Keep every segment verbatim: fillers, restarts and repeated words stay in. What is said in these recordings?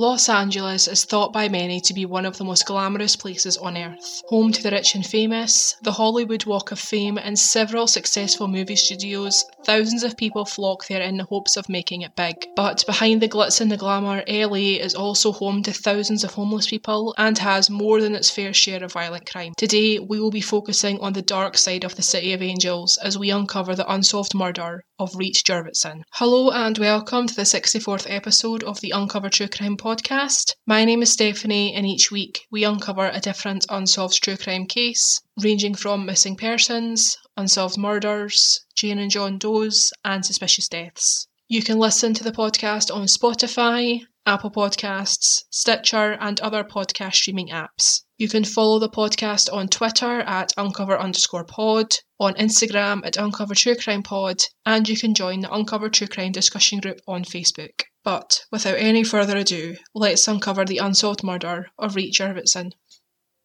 Los Angeles is thought by many to be one of the most glamorous places on earth, home to the rich and famous, the Hollywood Walk of Fame, and several successful movie studios. Thousands of people flock there in the hopes of making it big. But behind the glitz and the glamour, L A is also home to thousands of homeless people and has more than its fair share of violent crime. Today, we will be focusing on the dark side of the City of Angels as we uncover the unsolved murder of Reet Jurvetson. Hello and welcome to the sixty-fourth episode of the Uncover True Crime podcast. podcast. My name is Stephanie, and each week we uncover a different unsolved true crime case, ranging from missing persons, unsolved murders, Jane and John Does, and suspicious deaths. You can listen to the podcast on Spotify, Apple Podcasts, Stitcher, and other podcast streaming apps. You can follow the podcast on Twitter at uncover underscore pod, on Instagram at uncover true crime pod, and you can join the Uncover True Crime discussion group on Facebook. But without any further ado, let's uncover the unsolved murder of Reet Jurvetson.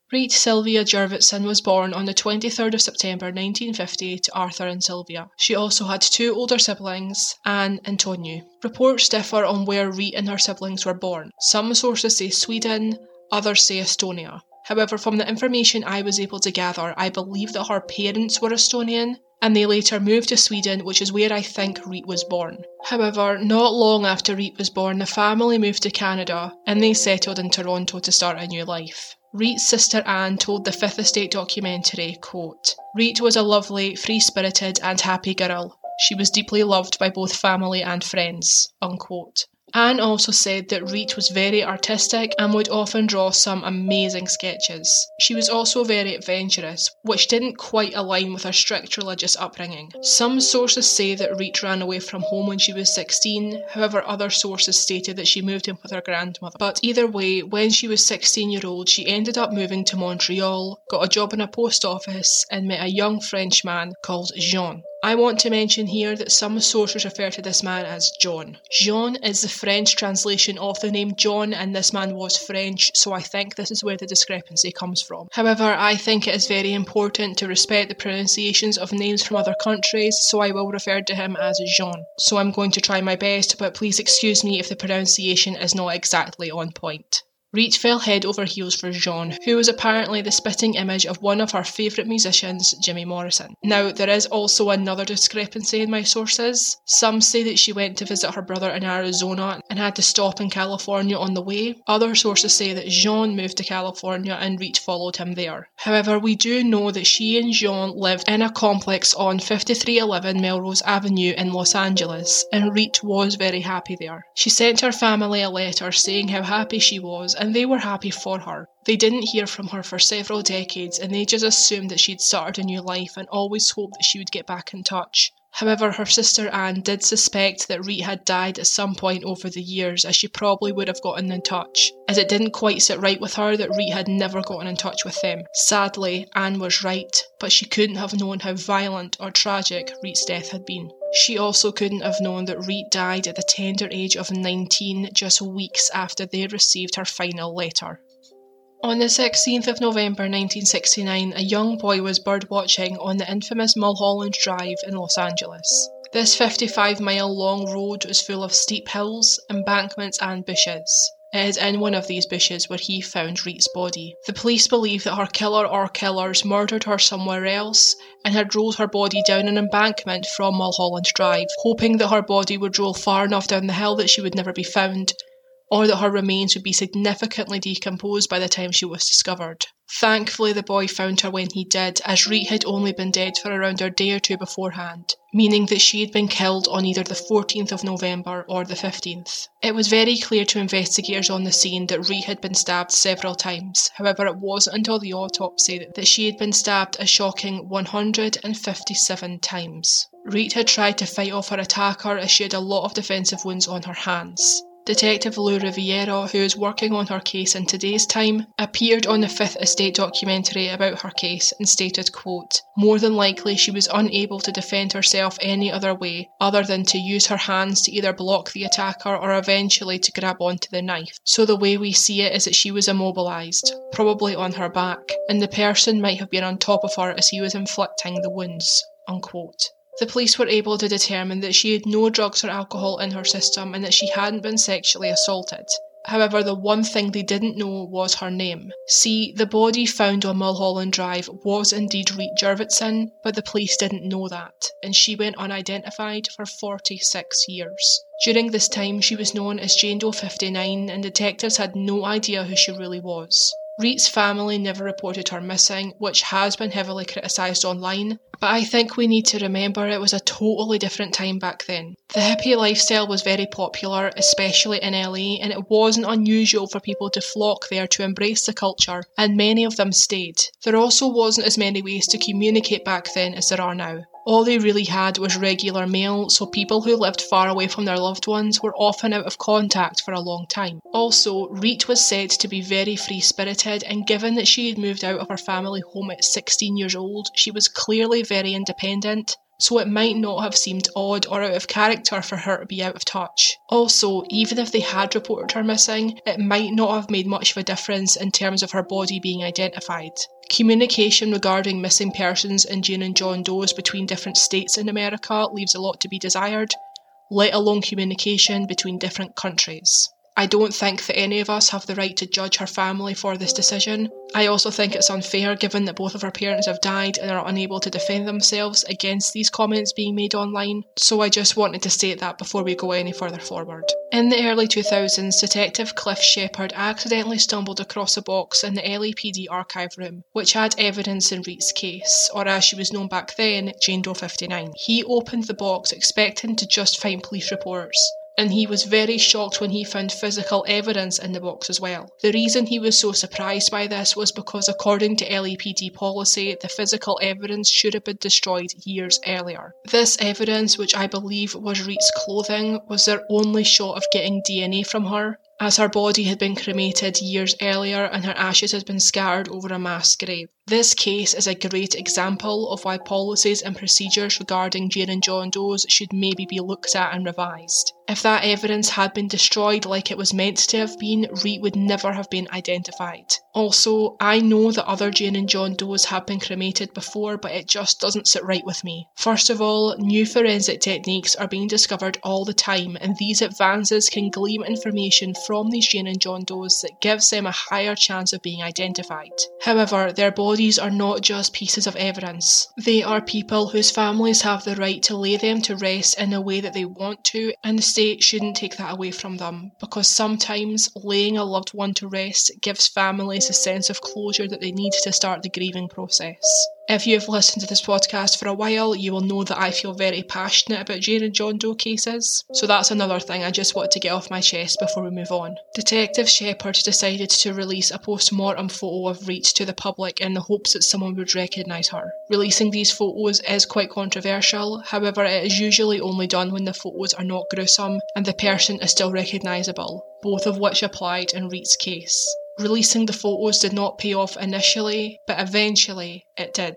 Reet Sylvia Jurvetson was born on the twenty-third of September nineteen fifty to Arthur and Sylvia. She also had two older siblings, Anne and Antoniu. Reports differ on where Reet and her siblings were born. Some sources say Sweden, others say Estonia. However, from the information I was able to gather, I believe that her parents were Estonian, and they later moved to Sweden, which is where I think Reet was born. However, not long after Reet was born, the family moved to Canada, and they settled in Toronto to start a new life. Reet's sister Anne told the Fifth Estate documentary, quote, "Reet was a lovely, free-spirited and happy girl. She was deeply loved by both family and friends," unquote. Anne also said that Reet was very artistic and would often draw some amazing sketches. She was also very adventurous, which didn't quite align with her strict religious upbringing. Some sources say that Reet ran away from home when she was sixteen, however other sources stated that she moved in with her grandmother. But either way, when she was sixteen years old, she ended up moving to Montreal, got a job in a post office, and met a young French man called Jean. I want to mention here that some sources refer to this man as John. Jean is the French translation of the name John, and this man was French, so I think this is where the discrepancy comes from. However, I think it is very important to respect the pronunciations of names from other countries, so I will refer to him as Jean. So I'm going to try my best, but please excuse me if the pronunciation is not exactly on point. Reet fell head over heels for Jean, who was apparently the spitting image of one of her favourite musicians, Jimmy Morrison. Now, there is also another discrepancy in my sources. Some say that she went to visit her brother in Arizona and had to stop in California on the way. Other sources say that Jean moved to California and Reet followed him there. However, we do know that she and Jean lived in a complex on fifty-three eleven Melrose Avenue in Los Angeles, and Reet was very happy there. She sent her family a letter saying how happy she was, and they were happy for her. They didn't hear from her for several decades, and they just assumed that she'd started a new life and always hoped that she would get back in touch. However, her sister Anne did suspect that Reet had died at some point over the years, as she probably would have gotten in touch, as it didn't quite sit right with her that Reet had never gotten in touch with them. Sadly, Anne was right, but she couldn't have known how violent or tragic Reet's death had been. She also couldn't have known that Reet died at the tender age of nineteen, just weeks after they received her final letter. On the sixteenth of November nineteen sixty-nine, a young boy was birdwatching on the infamous Mulholland Drive in Los Angeles. This fifty-five mile long road was full of steep hills, embankments and bushes. It is in one of these bushes where he found Reet's body. The police believe that her killer or killers murdered her somewhere else and had rolled her body down an embankment from Mulholland Drive, hoping that her body would roll far enough down the hill that she would never be found, or that her remains would be significantly decomposed by the time she was discovered. Thankfully, the boy found her when he did, as Reet had only been dead for around a day or two beforehand, meaning that she had been killed on either the fourteenth of November or the fifteenth. It was very clear to investigators on the scene that Reet had been stabbed several times. However, it wasn't until the autopsy that she had been stabbed a shocking one hundred fifty-seven times. Reet had tried to fight off her attacker, as she had a lot of defensive wounds on her hands. Detective Lou Rivera, who is working on her case in today's time, appeared on the Fifth Estate documentary about her case and stated, quote, "More than likely she was unable to defend herself any other way other than to use her hands to either block the attacker or eventually to grab onto the knife. So the way we see it is that she was immobilized, probably on her back, and the person might have been on top of her as he was inflicting the wounds," unquote. The police were able to determine that she had no drugs or alcohol in her system and that she hadn't been sexually assaulted. However, the one thing they didn't know was her name. See, the body found on Mulholland Drive was indeed Reet Jurvetson, but the police didn't know that, and she went unidentified for forty-six years. During this time, she was known as Jane Doe fifty-nine, and detectives had no idea who she really was. Reet's family never reported her missing, which has been heavily criticised online, but I think we need to remember it was a totally different time back then. The hippie lifestyle was very popular, especially in L A, and it wasn't unusual for people to flock there to embrace the culture, and many of them stayed. There also wasn't as many ways to communicate back then as there are now. All they really had was regular mail, so people who lived far away from their loved ones were often out of contact for a long time. Also, Reet was said to be very free-spirited, and given that she had moved out of her family home at sixteen years old, she was clearly very independent, so it might not have seemed odd or out of character for her to be out of touch. Also, even if they had reported her missing, it might not have made much of a difference in terms of her body being identified. Communication regarding missing persons in Jane and John Doe's between different states in America leaves a lot to be desired, let alone communication between different countries. I don't think that any of us have the right to judge her family for this decision. I also think it's unfair given that both of her parents have died and are unable to defend themselves against these comments being made online, so I just wanted to state that before we go any further forward. In the early two thousands, Detective Cliff Shepherd accidentally stumbled across a box in the L E P D archive room, which had evidence in Reet's case, or as she was known back then, Jane Doe fifty-nine. He opened the box expecting to just find police reports, and he was very shocked when he found physical evidence in the box as well. The reason he was so surprised by this was because, according to L E P D policy, the physical evidence should have been destroyed years earlier. This evidence, which I believe was Reet's clothing, was their only shot of getting D N A from her, as her body had been cremated years earlier and her ashes had been scattered over a mass grave. This case is a great example of why policies and procedures regarding Jane and John Doe's should maybe be looked at and revised. If that evidence had been destroyed like it was meant to have been, Reet would never have been identified. Also, I know that other Jane and John Doe's have been cremated before, but it just doesn't sit right with me. First of all, new forensic techniques are being discovered all the time, and these advances can glean information from these Jane and John Doe's that gives them a higher chance of being identified. However, their bodies are not just pieces of evidence. They are people whose families have the right to lay them to rest in a way that they want to, and the state shouldn't take that away from them, because sometimes laying a loved one to rest gives families a sense of closure that they need to start the grieving process. If you have listened to this podcast for a while, you will know that I feel very passionate about Jane and John Doe cases, so that's another thing I just want to get off my chest before we move on. Detective Shepherd decided to release a post-mortem photo of Reet to the public in the hopes that someone would recognise her. Releasing these photos is quite controversial, however it is usually only done when the photos are not gruesome and the person is still recognisable, both of which applied in Reet's case. Releasing the photos did not pay off initially, but eventually it did.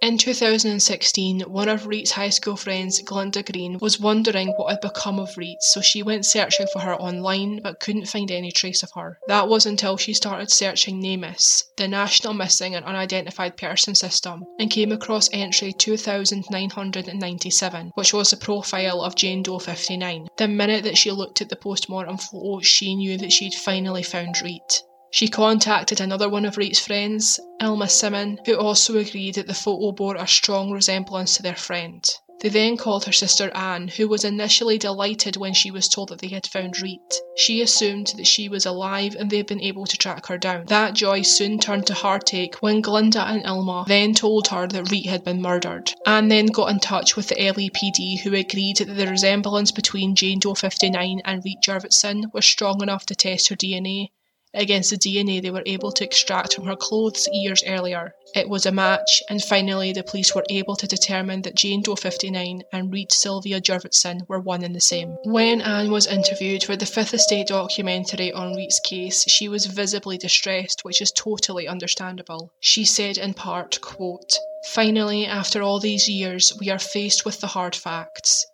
In two thousand sixteen, one of Reet's high school friends, Glenda Green, was wondering what had become of Reet, so she went searching for her online but couldn't find any trace of her. That was until she started searching NamUs, the National Missing and Unidentified Person System, and came across entry two thousand nine hundred ninety-seven, which was the profile of Jane Doe fifty-nine. The minute that she looked at the postmortem photo, she knew that she'd finally found Reet. She contacted another one of Reet's friends, Ilma Simon, who also agreed that the photo bore a strong resemblance to their friend. They then called her sister Anne, who was initially delighted when she was told that they had found Reet. She assumed that she was alive and they'd been able to track her down. That joy soon turned to heartache when Glenda and Ilma then told her that Reet had been murdered. Anne then got in touch with the L E P D, who agreed that the resemblance between Jane Doe fifty-nine and Reet Jurvetson was strong enough to test her D N A against the D N A they were able to extract from her clothes years earlier. It was a match, and finally the police were able to determine that Jane Doe fifty-nine and Reet Sylvia Jurvetson were one and the same. When Anne was interviewed for the Fifth Estate documentary on Reet's case, she was visibly distressed, which is totally understandable. She said in part, quote, "Finally, after all these years, we are faced with the hard facts.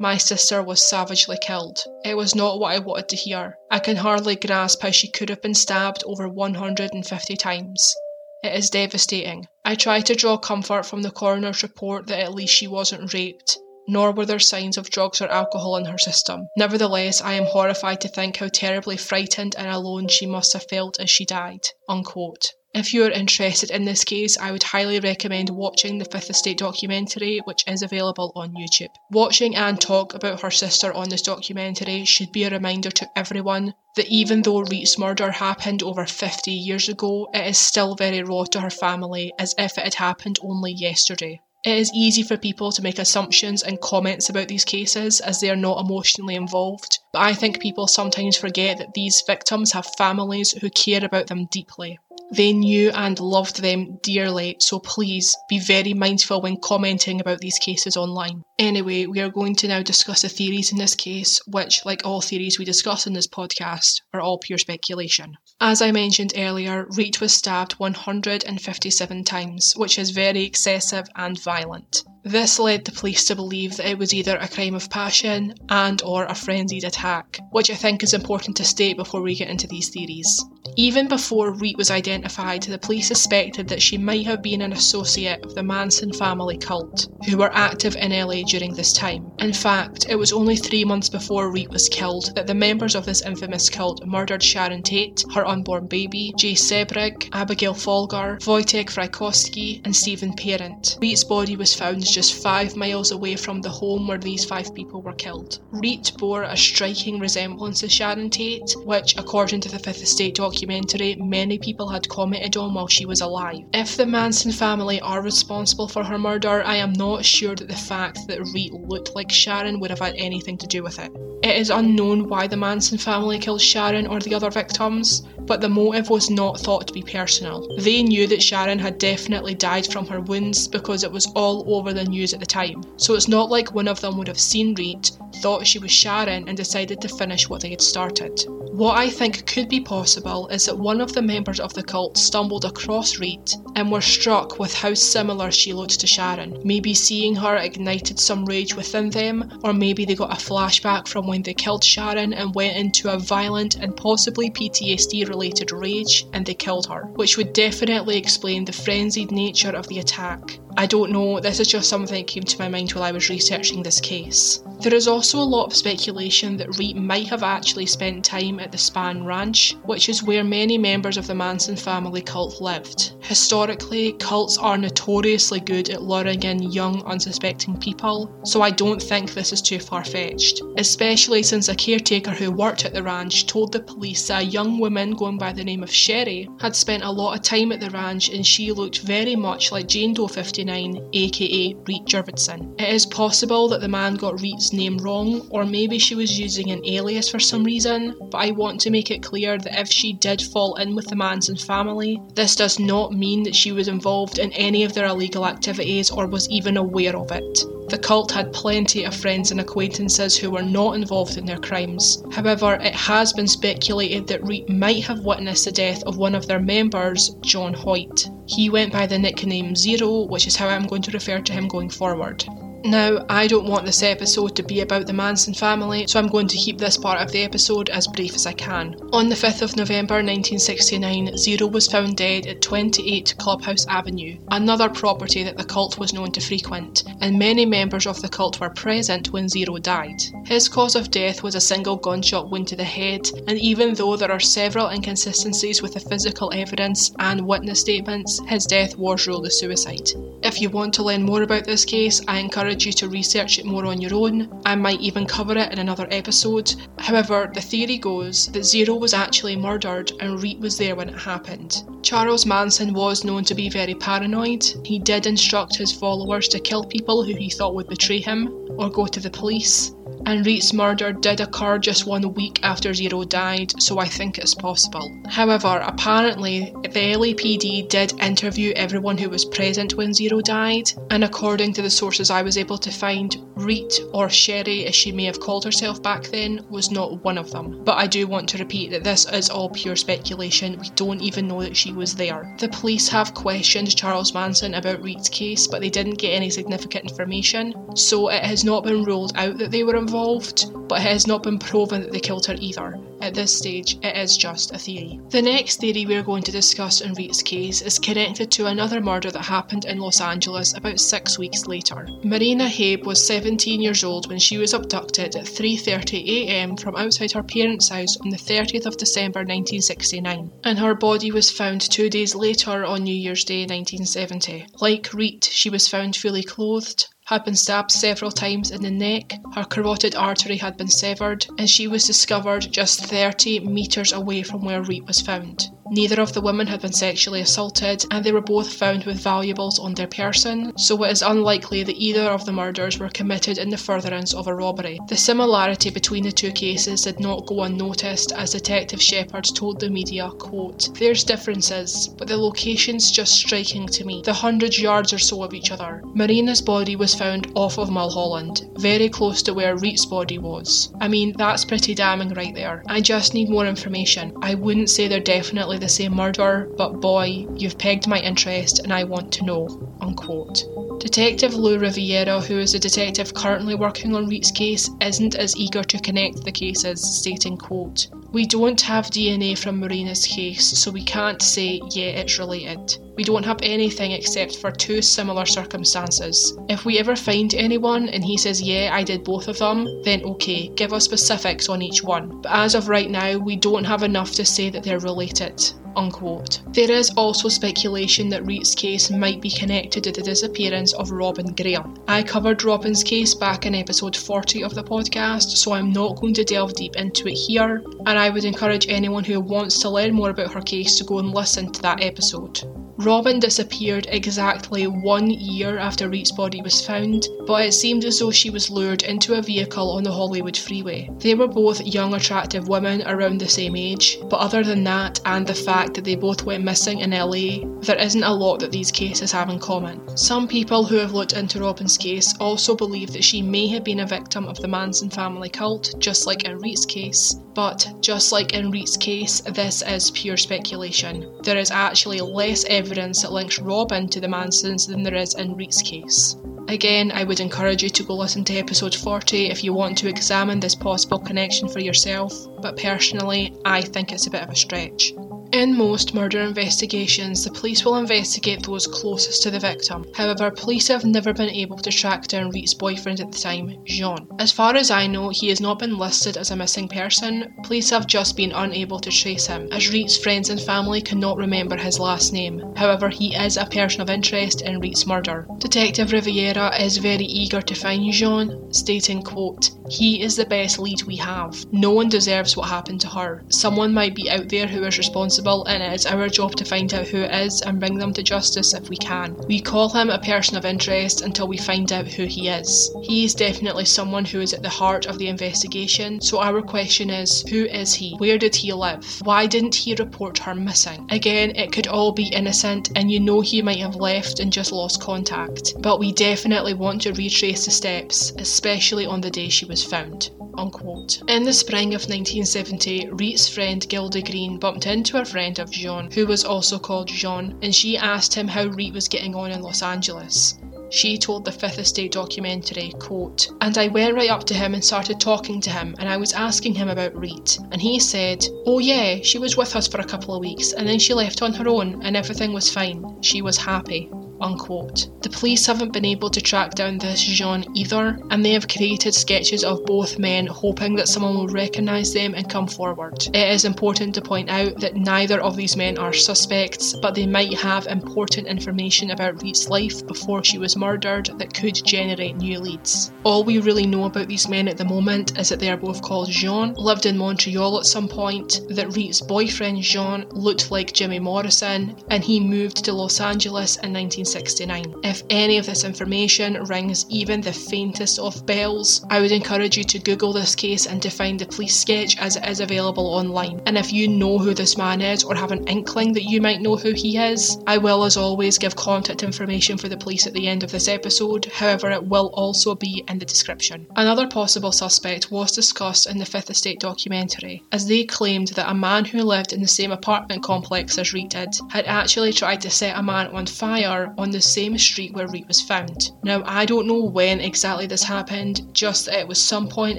My sister was savagely killed. It was not what I wanted to hear. I can hardly grasp how she could have been stabbed over one hundred fifty times. It is devastating. I try to draw comfort from the coroner's report that at least she wasn't raped, nor were there signs of drugs or alcohol in her system. Nevertheless, I am horrified to think how terribly frightened and alone she must have felt as she died." Unquote. If you are interested in this case, I would highly recommend watching the Fifth Estate documentary, which is available on YouTube. Watching Anne talk about her sister on this documentary should be a reminder to everyone that even though Reet's murder happened over fifty years ago, it is still very raw to her family, as if it had happened only yesterday. It is easy for people to make assumptions and comments about these cases as they are not emotionally involved, but I think people sometimes forget that these victims have families who care about them deeply. They knew and loved them dearly, so please be very mindful when commenting about these cases online. Anyway, we are going to now discuss the theories in this case, which, like all theories we discuss in this podcast, are all pure speculation. As I mentioned earlier, Reet was stabbed one hundred fifty-seven times, which is very excessive and violent. This led the police to believe that it was either a crime of passion and or a frenzied attack, which I think is important to state before we get into these theories. Even before Reet was identified, the police suspected that she might have been an associate of the Manson family cult, who were active in L A during this time. In fact, it was only three months before Reet was killed that the members of this infamous cult murdered Sharon Tate, her unborn baby, Jay Sebrick, Abigail Folgar, Wojtek Frykowski, and Stephen Parent. Reet's body was found just five miles away from the home where these five people were killed. Reet bore a striking resemblance to Sharon Tate, which, according to the Fifth Estate documentary, many people had commented on while she was alive. If the Manson family are responsible for her murder, I am not sure that the fact that Reet looked like Sharon would have had anything to do with it. It is unknown why the Manson family killed Sharon or the other victims, but the motive was not thought to be personal. They knew that Sharon had definitely died from her wounds because it was all over the news at the time, so it's not like one of them would have seen Reet, thought she was Sharon, and decided to finish what they had started. What I think could be possible is that one of the members of the cult stumbled across Reet and were struck with how similar she looked to Sharon. Maybe seeing her ignited some rage within them, or maybe they got a flashback from when they killed Sharon and went into a violent and possibly P T S D related rage and they killed her, which would definitely explain the frenzied nature of the attack. I don't know, this is just something that came to my mind while I was researching this case. There is also a lot of speculation that Reet might have actually spent time at the Spahn Ranch, which is where many members of the Manson family cult lived. Historically, cults are notoriously good at luring in young, unsuspecting people, so I don't think this is too far-fetched, especially since a caretaker who worked at the ranch told the police that a young woman going by the name of Sherry had spent a lot of time at the ranch and she looked very much like Jane Doe fifty-nine, aka Reet Jurvetson. It is possible that the man got Reet's name wrong, or maybe she was using an alias for some reason, but I want to make it clear that if she did fall in with the Manson family, this does not mean that she was involved in any of their illegal activities or was even aware of it. The cult had plenty of friends and acquaintances who were not involved in their crimes. However, it has been speculated that Reet might have witnessed the death of one of their members, John Hoyt. He went by the nickname Zero, which is how I'm going to refer to him going forward. Now, I don't want this episode to be about the Manson family, so I'm going to keep this part of the episode as brief as I can. On the fifth of November nineteen sixty-nine, Zero was found dead at twenty-eight Clubhouse Avenue, another property that the cult was known to frequent, and many members of the cult were present when Zero died. His cause of death was a single gunshot wound to the head, and even though there are several inconsistencies with the physical evidence and witness statements, his death was ruled as suicide. If you want to learn more about this case, I encourage you to research it more on your own. I might even cover it in another episode. However, the theory goes that Zero was actually murdered and Reet was there when it happened. Charles Manson was known to be very paranoid. He did instruct his followers to kill people who he thought would betray him or go to the police, and Reet's murder did occur just one week after Zero died, so I think it's possible. However, apparently, the L A P D did interview everyone who was present when Zero died, and according to the sources I was able to find, Reet, or Sherry as she may have called herself back then, was not one of them. But I do want to repeat that this is all pure speculation, we don't even know that she was there. The police have questioned Charles Manson about Reet's case, but they didn't get any significant information, so it has not been ruled out that they were involved, but it has not been proven that they killed her either. at this stage, it is just a theory. The next theory we are going to discuss in Reet's case is connected to another murder that happened in Los Angeles about six weeks later. Marina Habe was seventeen years old when she was abducted at three thirty a m from outside her parents' house on the thirtieth of December nineteen sixty-nine, and her body was found two days later on New Year's Day nineteen seventy. Like Reet, she was found fully clothed, had been stabbed several times in the neck, her carotid artery had been severed, and she was discovered just thirty metres away from where Reet was found. Neither of the women had been sexually assaulted, and they were both found with valuables on their person, so it is unlikely that either of the murders were committed in the furtherance of a robbery. The similarity between the two cases did not go unnoticed, as Detective Shepherd told the media, quote, "There's differences, but the location's just striking to me, the hundred yards or so of each other. Marina's body was found off of Mulholland, very close to where Reet's body was. I mean, that's pretty damning right there. I just need more information. I wouldn't say they're definitely the same murder, but boy, you've pegged my interest and I want to know," unquote. Detective Lou Rivera, who is a detective currently working on Reet's case, isn't as eager to connect the cases, stating, quote, "We don't have D N A from Marina's case, so we can't say, yeah, it's related. We don't have anything except for two similar circumstances. If we ever find anyone and he says, yeah, I did both of them, then okay, give us specifics on each one. But as of right now, we don't have enough to say that they're related," unquote. There is also speculation that Reet's case might be connected to the disappearance of Robin Graham. I covered Robin's case back in episode forty of the podcast, so I'm not going to delve deep into it here, and I would encourage anyone who wants to learn more about her case to go and listen to that episode. Robin disappeared exactly one year after Reet's body was found, but it seemed as though she was lured into a vehicle on the Hollywood freeway. They were both young, attractive women around the same age, but other than that and the fact that they both went missing in L A, there isn't a lot that these cases have in common. Some people who have looked into Robin's case also believe that she may have been a victim of the Manson family cult, just like in Reet's case. But just like in Reet's case, this is pure speculation. There is actually less evidence that links Robin to the Mansons than there is in Reet's case. Again, I would encourage you to go listen to episode forty if you want to examine this possible connection for yourself, but personally, I think it's a bit of a stretch. In most murder investigations, the police will investigate those closest to the victim. However, police have never been able to track down Reet's boyfriend at the time, Jean. As far as I know, he has not been listed as a missing person. Police have just been unable to trace him, as Reet's friends and family cannot remember his last name. However, he is a person of interest in Reet's murder. Detective Rivera is very eager to find Jean, stating, quote, "He is the best lead we have. No one deserves what happened to her. Someone might be out there who is responsible, and it is our job to find out who it is and bring them to justice if we can. We call him a person of interest until we find out who he is. He is definitely someone who is at the heart of the investigation, so our question is, who is he? Where did he live? Why didn't he report her missing? Again, it could all be innocent and you know he might have left and just lost contact, but we definitely want to retrace the steps, especially on the day she was found," unquote. In the spring of nineteen seventy, Reet's friend Gilda Green bumped into her friend of Jean, who was also called Jean, and she asked him how Reet was getting on in Los Angeles. She told the Fifth Estate documentary, quote, "And I went right up to him and started talking to him, and I was asking him about Reet, and he said, oh yeah, she was with us for a couple of weeks, and then she left on her own, and everything was fine. She was happy," unquote. The police haven't been able to track down this Jean either, and they have created sketches of both men, hoping that someone will recognise them and come forward. It is important to point out that neither of these men are suspects, but they might have important information about Reet's life before she was murdered that could generate new leads. All we really know about these men at the moment is that they are both called Jean, lived in Montreal at some point, that Reet's boyfriend Jean looked like Jimmy Morrison, and he moved to Los Angeles in nineteen sixty-nine. If any of this information rings even the faintest of bells, I would encourage you to Google this case and to find the police sketch, as it is available online. And if you know who this man is or have an inkling that you might know who he is, I will as always give contact information for the police at the end of this episode, however it will also be in the description. Another possible suspect was discussed in the Fifth Estate documentary, as they claimed that a man who lived in the same apartment complex as Reet did had actually tried to set a man on fire on the same street where Reet was found. Now, I don't know when exactly this happened, just that it was some point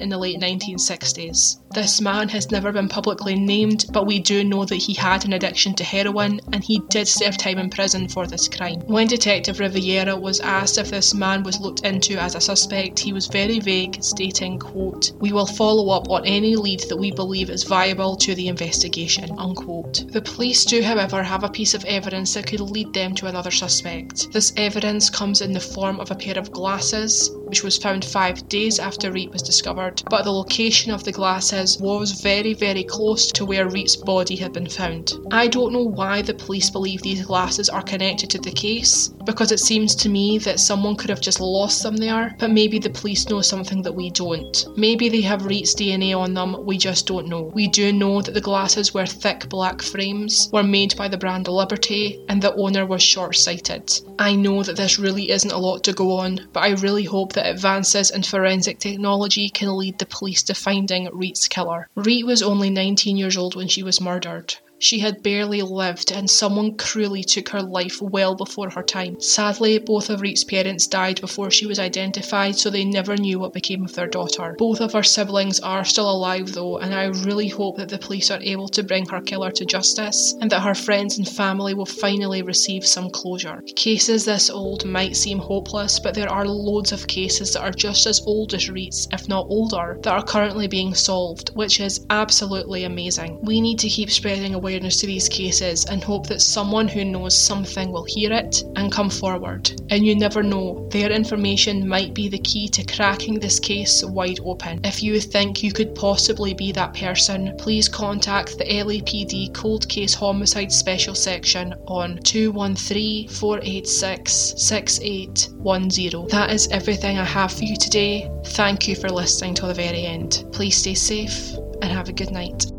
in the late nineteen sixties. This man has never been publicly named, but we do know that he had an addiction to heroin, and he did serve time in prison for this crime. When Detective Rivera was asked if this man was looked into as a suspect, he was very vague, stating, quote, "We will follow up on any lead that we believe is viable to the investigation," unquote. The police do, however, have a piece of evidence that could lead them to another suspect. This evidence comes in the form of a pair of glasses, which was found five days after Reet was discovered, but the location of the glasses was very, very close to where Reet's body had been found. I don't know why the police believe these glasses are connected to the case, because it seems to me that someone could have just lost them there, but maybe the police know something that we don't. Maybe they have Reet's D N A on them, we just don't know. We do know that the glasses were thick black frames, were made by the brand Liberty, and the owner was short-sighted. I know that this really isn't a lot to go on, but I really hope that advances in forensic technology can lead the police to finding Reet's killer. Reet was only nineteen years old when she was murdered. She had barely lived, and someone cruelly took her life well before her time. Sadly, both of Reet's parents died before she was identified, so they never knew what became of their daughter. Both of her siblings are still alive though, and I really hope that the police are able to bring her killer to justice, and that her friends and family will finally receive some closure. Cases this old might seem hopeless, but there are loads of cases that are just as old as Reet's, if not older, that are currently being solved, which is absolutely amazing. We need to keep spreading awareness to these cases and hope that someone who knows something will hear it and come forward. And you never know, their information might be the key to cracking this case wide open. If you think you could possibly be that person, please contact the L E P D Cold Case Homicide Special Section on two one three, four eight six, six eight one zero. That is everything I have for you today. Thank you for listening till the very end. Please stay safe and have a good night.